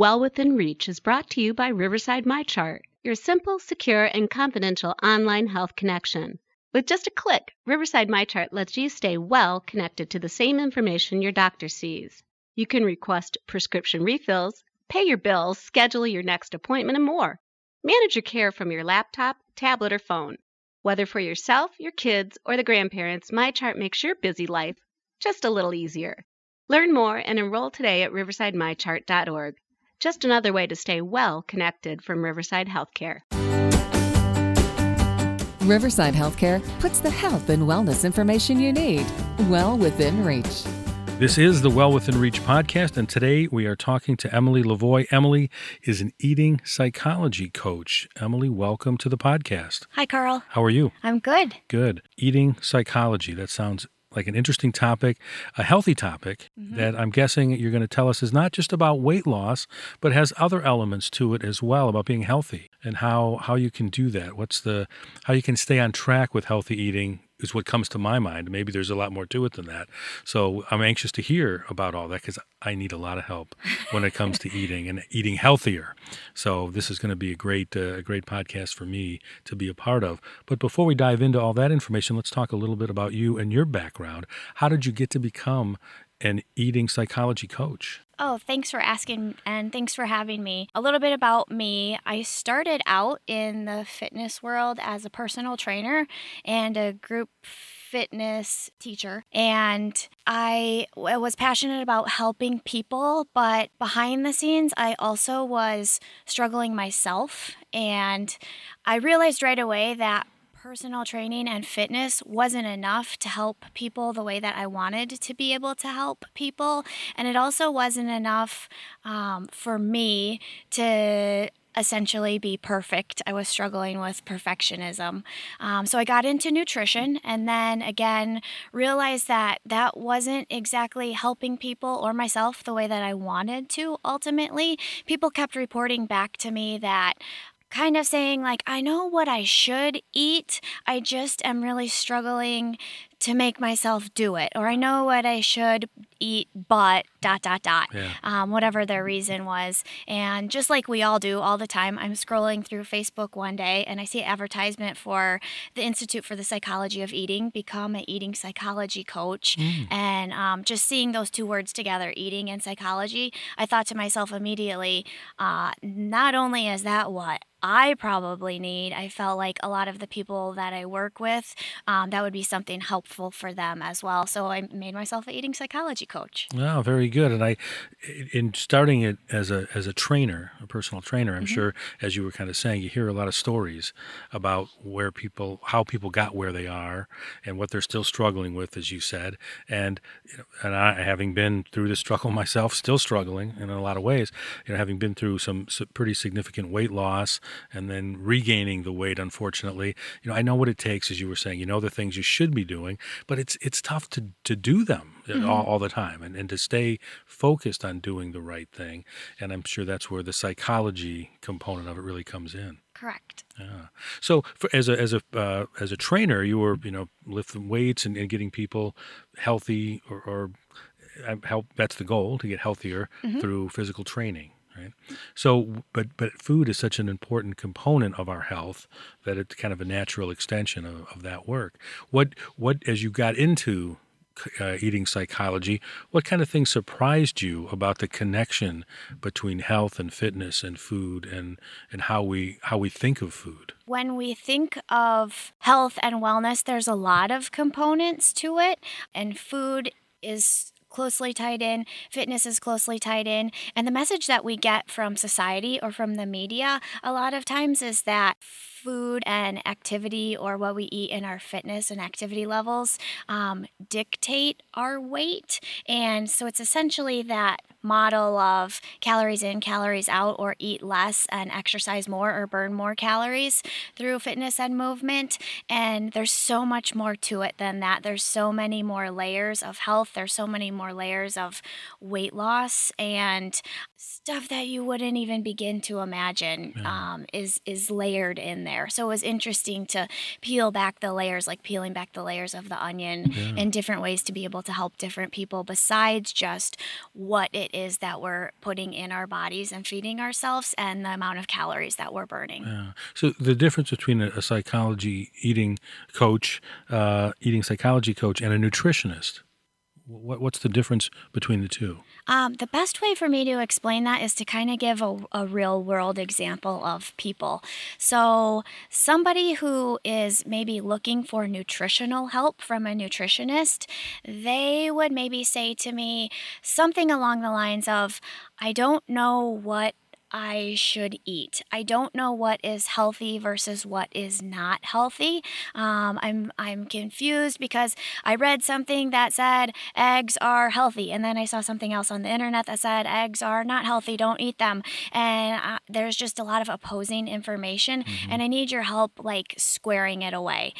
Well Within Reach is brought to you by Riverside MyChart, your simple, secure, and confidential online health connection. With just a click, Riverside MyChart lets you stay well connected to the same information your doctor sees. You can request prescription refills, pay your bills, schedule your next appointment, and more. Manage your care from your laptop, tablet, or phone. Whether for yourself, your kids, or the grandparents, MyChart makes your busy life just a little easier. Learn more and enroll today at riversidemychart.org. Just another way to stay well connected from Riverside Healthcare. Riverside Healthcare puts the health and wellness information you need well within reach. This is the Well Within Reach podcast, and today we are talking to Emily Lavoie. Emily is an eating psychology coach. Emily, welcome to the podcast. Hi, Carl. How are you? I'm good. Good. Eating psychology. That sounds like an interesting topic, a healthy topic that I'm guessing you're going to tell us is not just about weight loss, but has other elements to it as well about being healthy and how you can do that. How you can stay on track with healthy eating is what comes to my mind. Maybe there's a lot more to it than that. So I'm anxious to hear about all that because I need a lot of help when it comes to eating and eating healthier. So this is going to be a great podcast for me to be a part of. But before we dive into all that information, let's talk a little bit about you and your background. How did you get to become an eating psychology coach? Oh, thanks for asking and thanks for having me. A little bit about me. I started out in the fitness world as a personal trainer and a group fitness teacher, and I was passionate about helping people, but behind the scenes, I also was struggling myself, and I realized right away that personal training and fitness wasn't enough to help people the way that I wanted to be able to help people. And it also wasn't enough for me to essentially be perfect. I was struggling with perfectionism. So I got into nutrition, and then again realized that wasn't exactly helping people or myself the way that I wanted to ultimately. People kept reporting back to me that kind of saying like, I know what I should eat, I just am really struggling to make myself do it, or I know what I should eat, but ... Yeah. Whatever their reason was. And just like we all do all the time, I'm scrolling through Facebook one day and I see an advertisement for the Institute for the Psychology of Eating, become an eating psychology coach. And just seeing those two words together, eating and psychology, I thought to myself immediately, not only is that what I probably need, I felt like a lot of the people that I work with, that would be something helpful for them as well. So I made myself an eating psychology coach. Oh, very good. And in starting it as a trainer, a personal trainer, I'm sure, as you were kind of saying, you hear a lot of stories about how people got where they are and what they're still struggling with, as you said. And I, having been through the struggle myself, still struggling in a lot of ways, having been through some pretty significant weight loss, and then regaining the weight, unfortunately. I know what it takes, as you were saying. You know the things you should be doing, but it's tough to do them all the time and to stay focused on doing the right thing. And I'm sure that's where the psychology component of it really comes in. Correct. Yeah. So as a trainer, you were lifting weights and getting people healthy or help. That's the goal, to get healthier through physical training. Right. So, but food is such an important component of our health that it's kind of a natural extension of that work. What as you got into eating psychology, what kind of things surprised you about the connection between health and fitness and food and how we think of food? When we think of health and wellness, there's a lot of components to it, and food is closely tied in, fitness is closely tied in, and the message that we get from society or from the media a lot of times is that food and activity, or what we eat in our fitness and activity levels, dictate our weight. And so it's essentially that model of calories in, calories out, or eat less and exercise more or burn more calories through fitness and movement. And there's so much more to it than that. There's so many more layers of health. There's so many more layers of weight loss and stuff that you wouldn't even begin to imagine is layered in there. there. So it was interesting to peel back the layers, like peeling back the layers of the onion in different ways to be able to help different people besides just what it is that we're putting in our bodies and feeding ourselves and the amount of calories that we're burning. Yeah. So the difference between a psychology eating coach, eating psychology coach, and a nutritionist. What's the difference between the two? The best way for me to explain that is to kind of give a real-world example of people. So somebody who is maybe looking for nutritional help from a nutritionist, they would maybe say to me something along the lines of, I don't know what I should eat. I don't know what is healthy versus what is not healthy. I'm confused because I read something that said eggs are healthy, and then I saw something else on the internet that said eggs are not healthy, don't eat them. And there's just a lot of opposing information, and I need your help, like, squaring it away.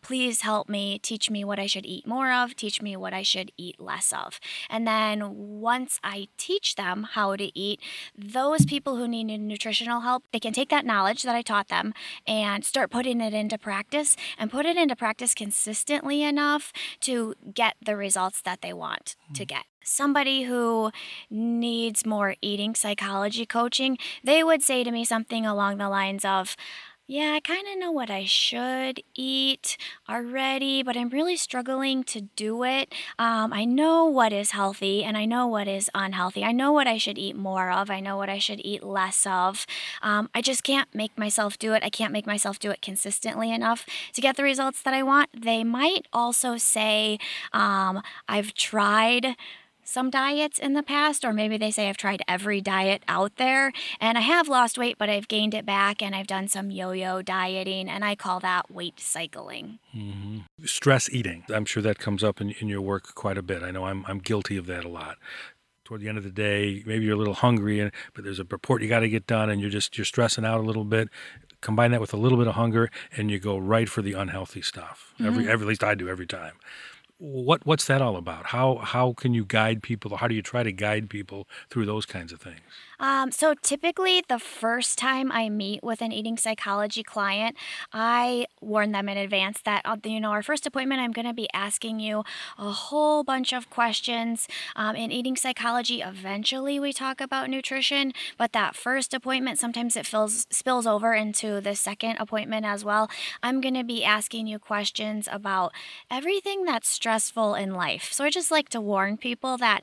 Please help me, teach me what I should eat more of, teach me what I should eat less of. And then once I teach them how to eat, those people who need nutritional help, they can take that knowledge that I taught them and start putting it into practice, and put it into practice consistently enough to get the results that they want to get. Somebody who needs more eating psychology coaching, they would say to me something along the lines of, yeah, I kind of know what I should eat already, but I'm really struggling to do it. I know what is healthy and I know what is unhealthy. I know what I should eat more of. I know what I should eat less of. I just can't make myself do it. I can't make myself do it consistently enough to get the results that I want. They might also say, I've tried some diets in the past, or maybe they say I've tried every diet out there and I have lost weight, but I've gained it back, and I've done some yo-yo dieting, and I call that weight cycling. Mm-hmm. Stress eating. I'm sure that comes up in your work quite a bit. I know I'm guilty of that a lot. Toward the end of the day, maybe you're a little hungry, but there's a report you got to get done, and you're stressing out a little bit. Combine that with a little bit of hunger, and you go right for the unhealthy stuff. Mm-hmm. At least I do every time. What's that all about? How can you guide people? How do you try to guide people through those kinds of things? So typically the first time I meet with an eating psychology client, I warn them in advance that, our first appointment, I'm going to be asking you a whole bunch of questions. In eating psychology, eventually we talk about nutrition, but that first appointment, sometimes it spills over into the second appointment as well. I'm going to be asking you questions about everything that's stressful in life. So I just like to warn people that,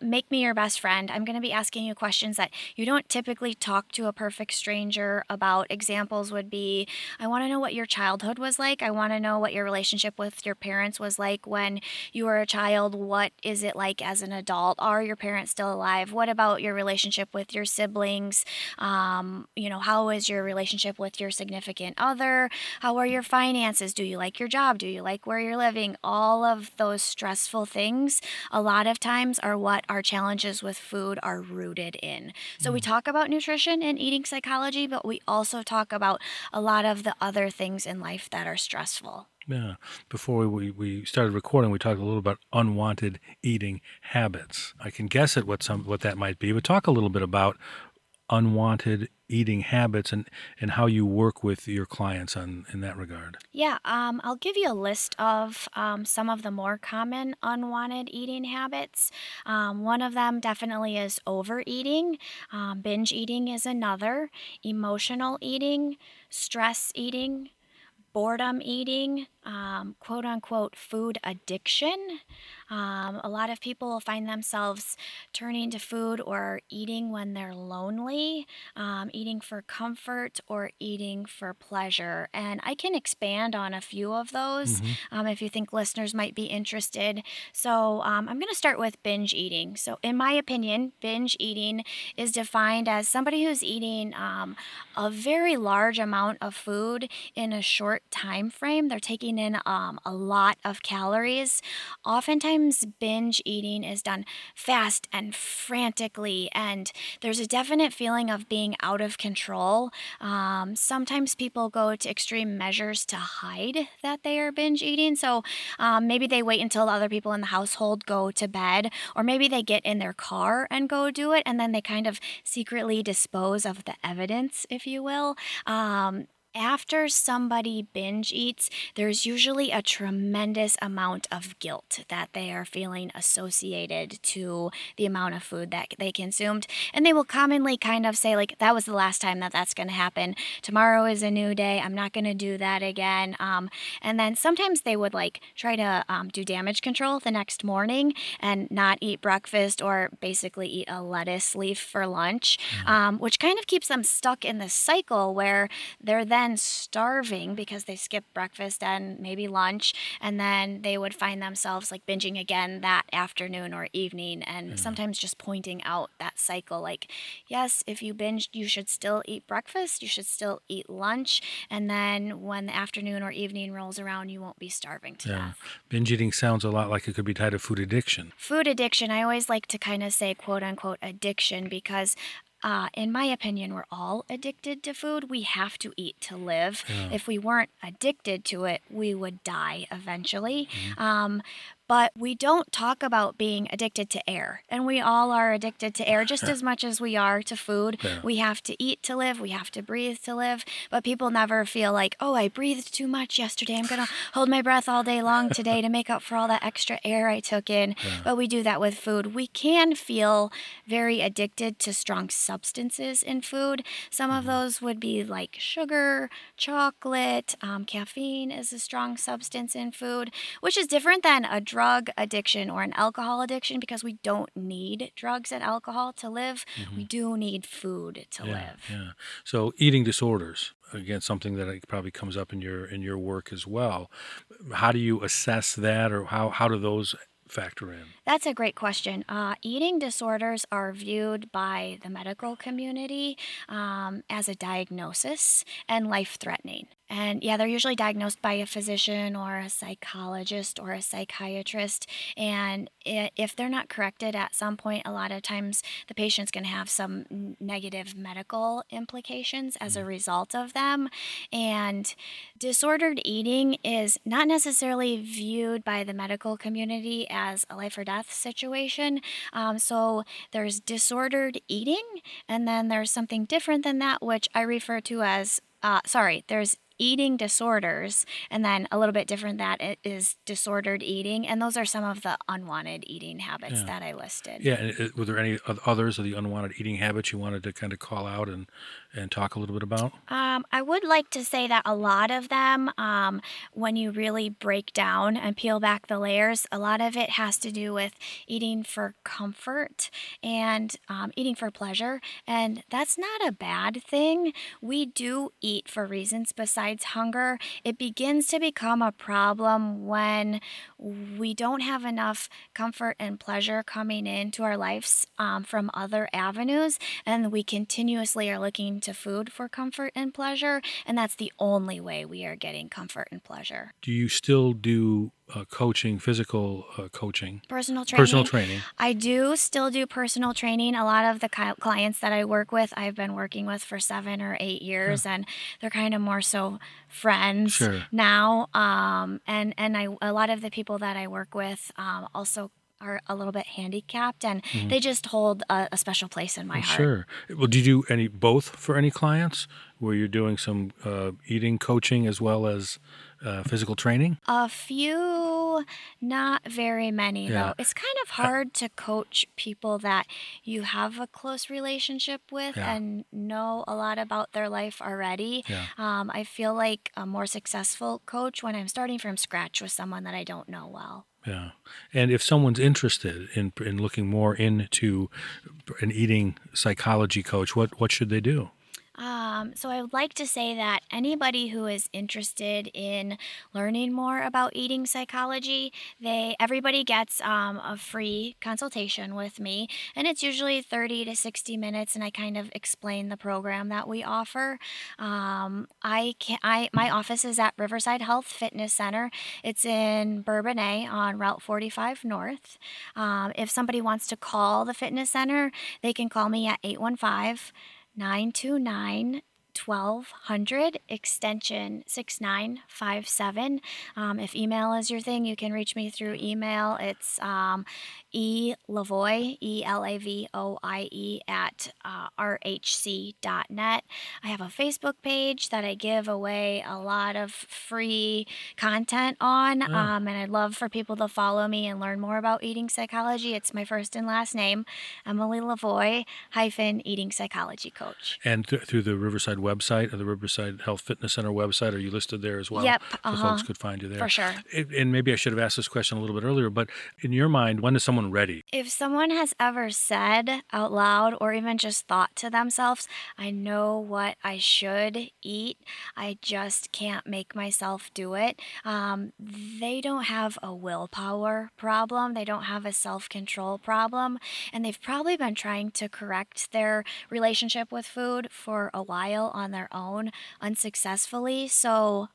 make me your best friend. I'm going to be asking you questions that you don't typically talk to a perfect stranger about. Examples would be, I want to know what your childhood was like. I want to know what your relationship with your parents was like when you were a child. What is it like as an adult? Are your parents still alive? What about your relationship with your siblings? How is your relationship with your significant other? How are your finances? Do you like your job? Do you like where you're living? All of those stressful things, a lot of times, are what our challenges with food are rooted in. So we talk about nutrition and eating psychology, but we also talk about a lot of the other things in life that are stressful. Yeah. Before we started recording, we talked a little about unwanted eating habits. I can guess at what that might be, but talk a little bit about unwanted eating habits and how you work with your clients in that regard. Yeah, I'll give you a list of some of the more common unwanted eating habits. One of them definitely is overeating. Binge eating is another. Emotional eating, stress eating, boredom eating, quote unquote food addiction. A lot of people find themselves turning to food or eating when they're lonely, eating for comfort or eating for pleasure. And I can expand on a few of those if you think listeners might be interested. So I'm going to start with binge eating. So in my opinion, binge eating is defined as somebody who's eating a very large amount of food in a short time frame. They're taking in a lot of calories. Oftentimes, binge eating is done fast and frantically, and there's a definite feeling of being out of control. Sometimes people go to extreme measures to hide that they are binge eating. So maybe they wait until other people in the household go to bed, or maybe they get in their car and go do it, and then they kind of secretly dispose of the evidence, if you will. after somebody binge eats, there's usually a tremendous amount of guilt that they are feeling associated to the amount of food that they consumed. And they will commonly kind of say, like, that was the last time that that's going to happen. Tomorrow is a new day. I'm not going to do that again. And then sometimes they would like try to do damage control the next morning and not eat breakfast or basically eat a lettuce leaf for lunch, which kind of keeps them stuck in this cycle where they're then starving because they skipped breakfast and maybe lunch, and then they would find themselves like binging again that afternoon or evening, and sometimes just pointing out that cycle, like, yes, if you binged, you should still eat breakfast, you should still eat lunch, and then when the afternoon or evening rolls around, you won't be starving to death. Binge eating sounds a lot like it could be tied to food addiction. Food addiction, I always like to kind of say quote unquote addiction, because in my opinion, we're all addicted to food. We have to eat to live. Yeah. If we weren't addicted to it, we would die eventually. But we don't talk about being addicted to air. And we all are addicted to air just as much as we are to food. Yeah. We have to eat to live. We have to breathe to live. But people never feel like, oh, I breathed too much yesterday. I'm going to hold my breath all day long today to make up for all that extra air I took in. Yeah. But we do that with food. We can feel very addicted to strong substances in food. Some of those would be like sugar, chocolate, caffeine is a strong substance in food, which is different than a drug addiction or an alcohol addiction, because we don't need drugs and alcohol to live. We do need food to live. So eating disorders, again, something that probably comes up in your work as well. How do you assess that, or how do those factor in? That's a great question. Eating disorders are viewed by the medical community as a diagnosis and life-threatening. And yeah, they're usually diagnosed by a physician or a psychologist or a psychiatrist. And if they're not corrected at some point, a lot of times the patient's going to have some negative medical implications as a result of them. And disordered eating is not necessarily viewed by the medical community as a life or death situation. So there's disordered eating, and then there's something different than that, which I refer to as, there's eating disorders, and then a little bit different that it is disordered eating, and those are some of the unwanted eating habits that I listed. Yeah, and were there any others of the unwanted eating habits you wanted to kind of call out and talk a little bit about? I would like to say that a lot of them, when you really break down and peel back the layers, a lot of it has to do with eating for comfort and eating for pleasure, and that's not a bad thing. We do eat for reasons besides hunger. It begins to become a problem when we don't have enough comfort and pleasure coming into our lives from other avenues, and we continuously are looking to food for comfort and pleasure, and that's the only way we are getting comfort and pleasure. Do you still do coaching, physical coaching? Personal training. I do still do personal training. A lot of the clients that I work with, I've been working with for 7 or 8 years, and they're kind of more so friends now. And a lot of the people that I work with also are a little bit handicapped, and they just hold a special place in my heart. Well, do you do both for any clients, where you're doing some eating coaching as well as physical training? A few, not very many, though. It's kind of hard to coach people that you have a close relationship with and know a lot about their life already. I feel like a more successful coach when I'm starting from scratch with someone that I don't know well. Yeah, and if someone's interested in looking more into an eating psychology coach, what should they do? So I would like to say that anybody who is interested in learning more about eating psychology, everybody gets a free consultation with me, and it's usually 30 to 60 minutes, and I kind of explain the program that we offer. My office is at Riverside Health Fitness Center. It's in Bourbonnais on Route 45 North. If somebody wants to call the fitness center, they can call me at 815-929-2929. 1200 extension 6957. If email is your thing, you can reach me through email. It's Lavoie, Lavoie @ rhc.net. I have a Facebook page that I give away a lot of free content on, and I'd love for people to follow me and learn more about eating psychology. It's my first and last name, Emily Lavoie _ eating psychology coach. And through the Riverside website or the Riverside Health Fitness Center website, are you listed there as well? Yep. So folks could find you there. For sure. And maybe I should have asked this question a little bit earlier, but in your mind, when is someone ready? If someone has ever said out loud or even just thought to themselves, I know what I should eat, I just can't make myself do it, they don't have a willpower problem, they don't have a self-control problem, and they've probably been trying to correct their relationship with food for a while on their own unsuccessfully. So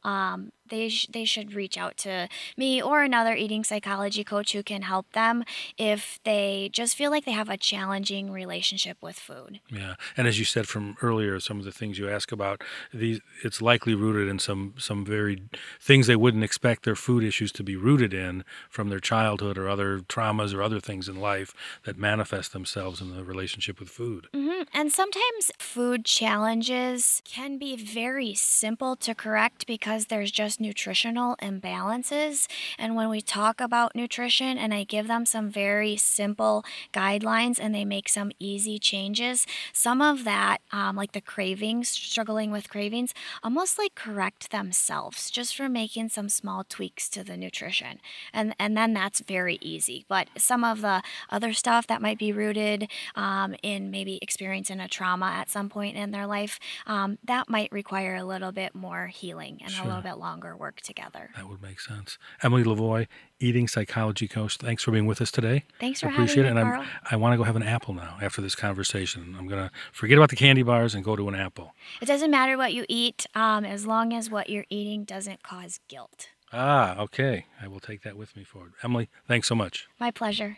they should reach out to me or another eating psychology coach who can help them if they just feel like they have a challenging relationship with food. Yeah, and as you said from earlier, some of the things you ask about, it's likely rooted in some very things they wouldn't expect their food issues to be rooted in from their childhood or other traumas or other things in life that manifest themselves in the relationship with food. Mm-hmm. And sometimes food challenges can be very simple to correct because there's just nutritional imbalances. And when we talk about nutrition and I give them some very simple guidelines and they make some easy changes, some of that, like the cravings, struggling with cravings, almost like correct themselves just for making some small tweaks to the nutrition. And then that's very easy. But some of the other stuff that might be rooted in maybe experiencing a trauma at some point in their life, that might require a little bit more healing and a little bit longer work together. That would make sense. Emily Lavoie, eating psychology coach, thanks for being with us today. Thanks for having me, Carl. And I want to go have an apple now after this conversation. I'm going to forget about the candy bars and go to an apple. It doesn't matter what you eat, as long as what you're eating doesn't cause guilt. Ah, okay. I will take that with me forward. Emily, thanks so much. My pleasure.